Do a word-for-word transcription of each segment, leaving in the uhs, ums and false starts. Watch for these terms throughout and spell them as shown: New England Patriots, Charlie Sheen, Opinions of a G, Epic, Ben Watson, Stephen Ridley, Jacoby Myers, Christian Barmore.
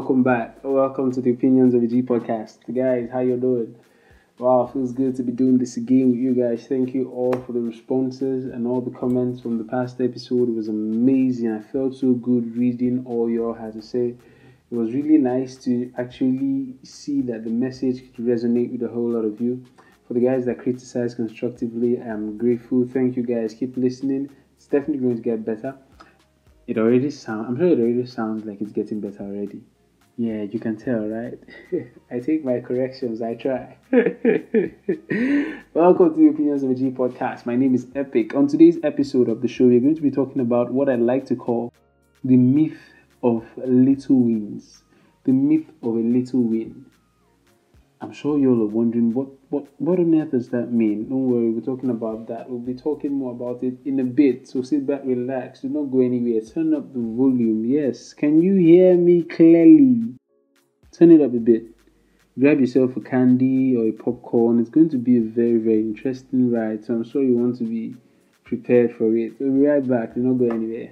welcome back. Welcome to the Opinions of a G podcast. Guys, how you doing? Wow, feels good to be doing this again with you guys. Thank you all for the responses and all the comments from the past episode. It was amazing. I felt so good reading all y'all had to say. It was really nice to actually see that the message could resonate with a whole lot of you. For the guys that criticize constructively, I am grateful. Thank you guys. Keep listening. It's definitely going to get better. It already sounds, I'm sure it already sounds like it's getting better already. Yeah, you can tell, right? I take my corrections, I try. Welcome to the Opinions of a G podcast. My name is Epic. On today's episode of the show, we're going to be talking about what I like to call the myth of little wins. The myth of a little win. I'm sure you all are wondering, what, what, what on earth does that mean? Don't worry, we're talking about that. We'll be talking more about it in a bit. So sit back, relax. Do not go anywhere. Turn up the volume. Yes, can you hear me clearly? Turn it up a bit. Grab yourself a candy or a popcorn. It's going to be a very, very interesting ride. So I'm sure you want to be prepared for it. We'll be right back. Do not go anywhere.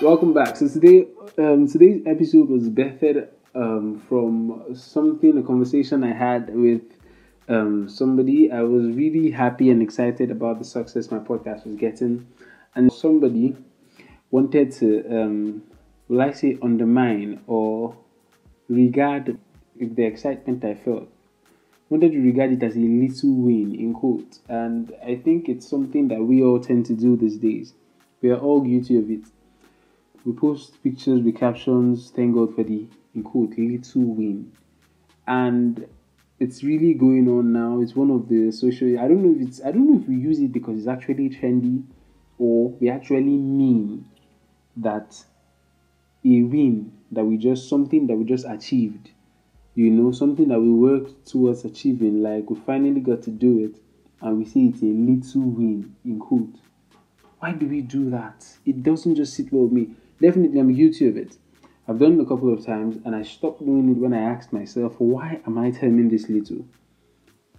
Welcome back. So today, um, today's episode was birthed um, from something, a conversation I had with um, somebody. I was really happy and excited about the success my podcast was getting. And somebody wanted to, um, will I say, undermine or regard the excitement I felt. Wanted to regard it as a little win, in quotes. And I think it's something that we all tend to do these days. We are all guilty of it. We post pictures with captions, thank God for the, in quote, little win. And it's really going on now. It's one of the social, I don't know if it's, I don't know if we use it because it's actually trendy or we actually mean that a win that we just, something that we just achieved, you know, something that we worked towards achieving, like we finally got to do it and we say it's a little win, in quote. Why do we do that? It doesn't just sit well with me. Definitely, I'm guilty of it. I've done it a couple of times, and I stopped doing it when I asked myself, why am I terming this little?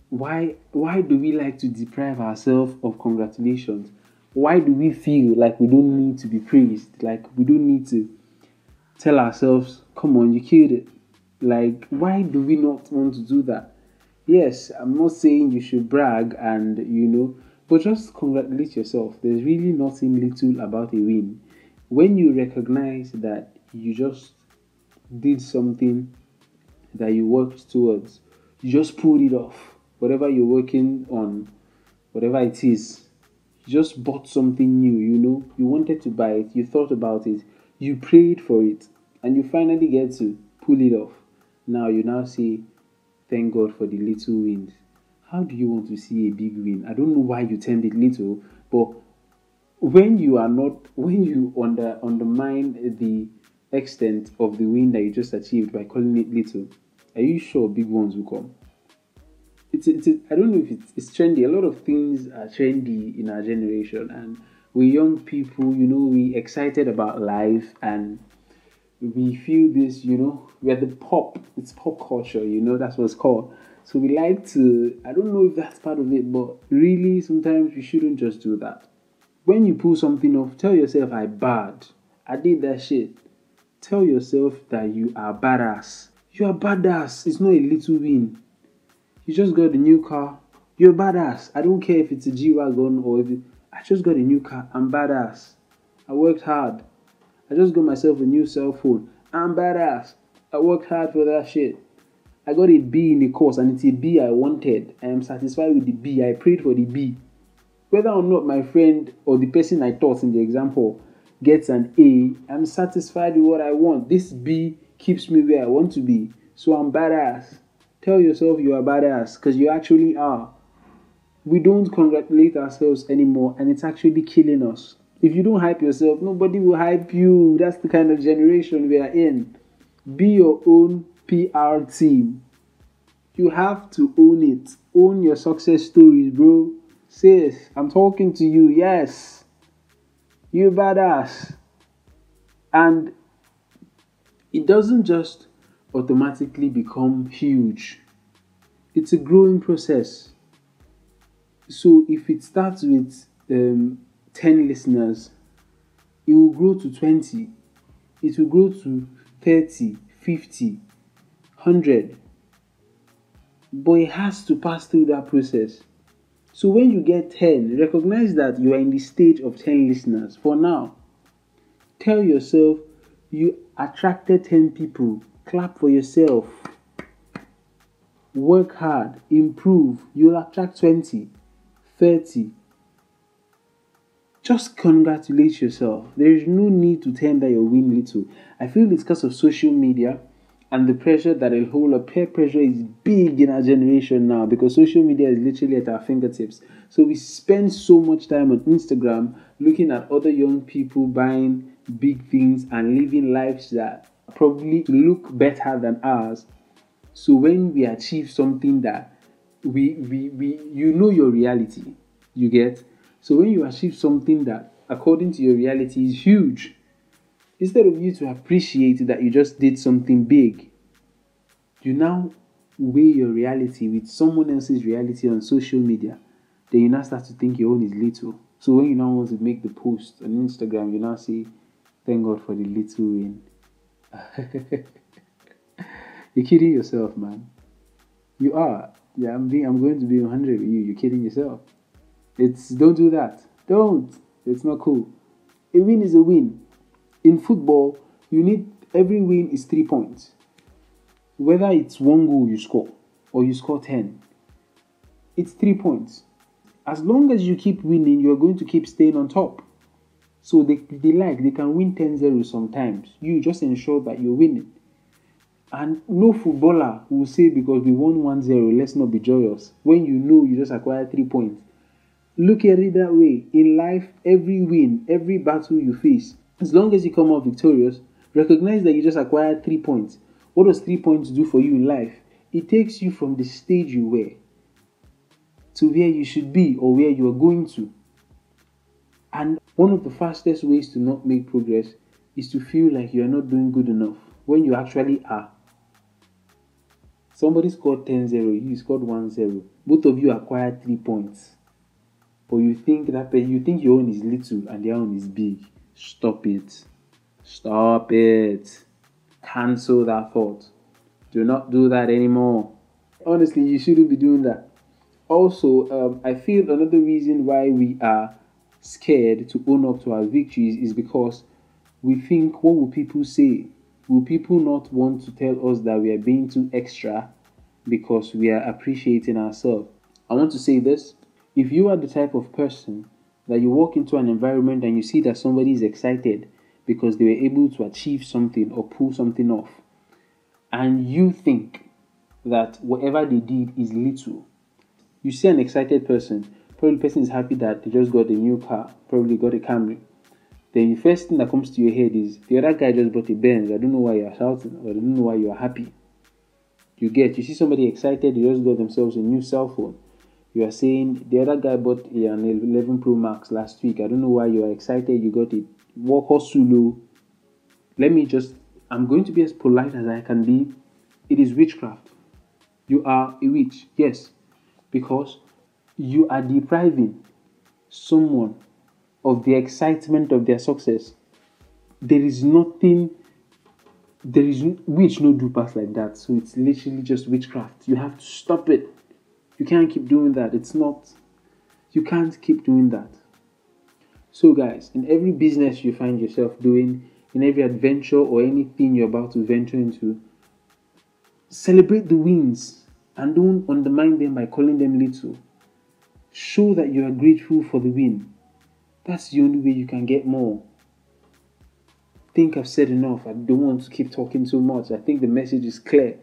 Why, why do we like to deprive ourselves of congratulations? Why do we feel like we don't need to be praised? Like, we don't need to tell ourselves, come on, you killed it. Like, why do we not want to do that? Yes, I'm not saying you should brag and, you know, but just congratulate yourself. There's really nothing little about a win. When you recognize that you just did something that you worked towards, you just pulled it off. Whatever you're working on, whatever it is, you just bought something new, you know. You wanted to buy it, you thought about it, you prayed for it, and you finally get to pull it off. Now you now say, thank God for the little wins. How do you want to see a big win? I don't know why you termed it little, but when you are not, when you under, undermine the extent of the win that you just achieved by calling it little, are you sure big ones will come? It's, it's, I don't know if it's, it's trendy. A lot of things are trendy in our generation, and we young people, you know, we excited about life, and we feel this, you know, we're the pop. It's pop culture, you know, that's what it's called. So we like to, I don't know if that's part of it, but really sometimes we shouldn't just do that. When you pull something off, tell yourself, I bad. I did that shit. Tell yourself that you are badass. You are badass. It's not a little win. You just got a new car. You're badass. I don't care if it's a G-Wagon or if it, I just got a new car. I'm badass. I worked hard. I just got myself a new cell phone. I'm badass. I worked hard for that shit. I got a B in the course and it's a B I wanted. I am satisfied with the B. I prayed for the B. Whether or not my friend or the person I taught in the example gets an A, I'm satisfied with what I want. This B keeps me where I want to be. So I'm badass. Tell yourself you are badass because you actually are. We don't congratulate ourselves anymore and it's actually killing us. If you don't hype yourself, nobody will hype you. That's the kind of generation we are in. Be your own P R team. You have to own it. Own your success stories, bro. Sis, I'm talking to you. Yes, you badass. And it doesn't just automatically become huge. It's a growing process. So if it starts with um, ten listeners, it will grow to twenty, it will grow to thirty, fifty, one hundred. But it has to pass through that process. So when you get ten, recognize that you are in the stage of ten listeners. For now, tell yourself you attracted ten people. Clap for yourself. Work hard, improve. You'll attract twenty, thirty. Just congratulate yourself. There is no need to tender your win little. I feel it's because of social media and the pressure that a whole lot, peer pressure is big in our generation now, because social media is literally at our fingertips. So we spend so much time on Instagram looking at other young people buying big things and living lives that probably look better than ours. So when we achieve something that we, we, we you know your reality, you get? So when you achieve something that according to your reality is huge, instead of you to appreciate that you just did something big, you now weigh your reality with someone else's reality on social media. Then you now start to think your own is little. So when you now want to make the post on Instagram, you now say, thank God for the little win. You're kidding yourself, man. You are. Yeah, I'm being, I'm going to be one hundred with you. You're kidding yourself. It's don't do that. Don't. It's not cool. A win is a win. In football, you need every win is three points. Whether it's one goal you score or you score ten, it's three points. As long as you keep winning, you're going to keep staying on top. So they, they like, they can win ten zero sometimes. You just ensure that you're winning. And no footballer will say, because we won one zero, let's not be joyous. When you know you just acquired three points. Look at it that way. In life, every win, every battle you face, as long as you come out victorious, recognize that you just acquired three points. What does three points do for you in life? It takes you from the stage you were to where you should be or where you are going to. And one of the fastest ways to not make progress is to feel like you are not doing good enough when you actually are. Somebody scored ten zero, you scored one zero. Both of you acquired three points. But you think that you think your own is little and their own is big. Stop it. Stop it. Cancel that thought. Do not do that anymore. Honestly, you shouldn't be doing that. Also, um, I feel another reason why we are scared to own up to our victories is because we think, what will people say? Will people not want to tell us that we are being too extra because we are appreciating ourselves? I want to say this. If you are the type of person that you walk into an environment and you see that somebody is excited because they were able to achieve something or pull something off, and you think that whatever they did is little. You see an excited person, probably the person is happy that they just got a new car, probably got a Camry. Then the first thing that comes to your head is, the other guy just bought a Benz, I don't know why you are shouting, or I don't know why you are happy. You get, you see somebody excited, they just got themselves a new cell phone. You are saying, the other guy bought an eleven Pro Max last week. I don't know why you are excited. You got it. Walk Osulu. Let me just, I'm going to be as polite as I can be. It is witchcraft. You are a witch. Yes. Because you are depriving someone of the excitement of their success. There is nothing, there is, witch no do pass like that. So it's literally just witchcraft. You have to stop it. You can't keep doing that. It's not. You can't keep doing that. So guys, in every business you find yourself doing, in every adventure or anything you're about to venture into, celebrate the wins and don't undermine them by calling them little. Show that you are grateful for the win. That's the only way you can get more. I think I've said enough. I don't want to keep talking too much. I think the message is clear.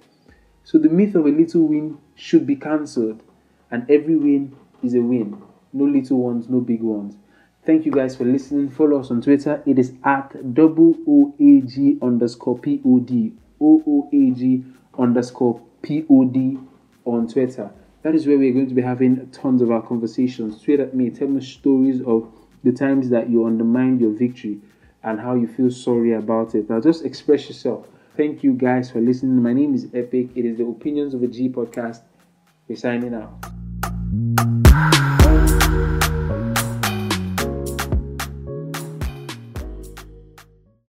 So the myth of a little win should be cancelled. And every win is a win. No little ones, no big ones. Thank you guys for listening. Follow us on Twitter. It is at OOAG underscore POD. OOAG underscore POD on Twitter. That is where we're going to be having tons of our conversations. Tweet at me. Tell me stories of the times that you undermined your victory and how you feel sorry about it. Now just express yourself. Thank you guys for listening. My name is Epic. It is the Opinions of a G podcast. We're signing out.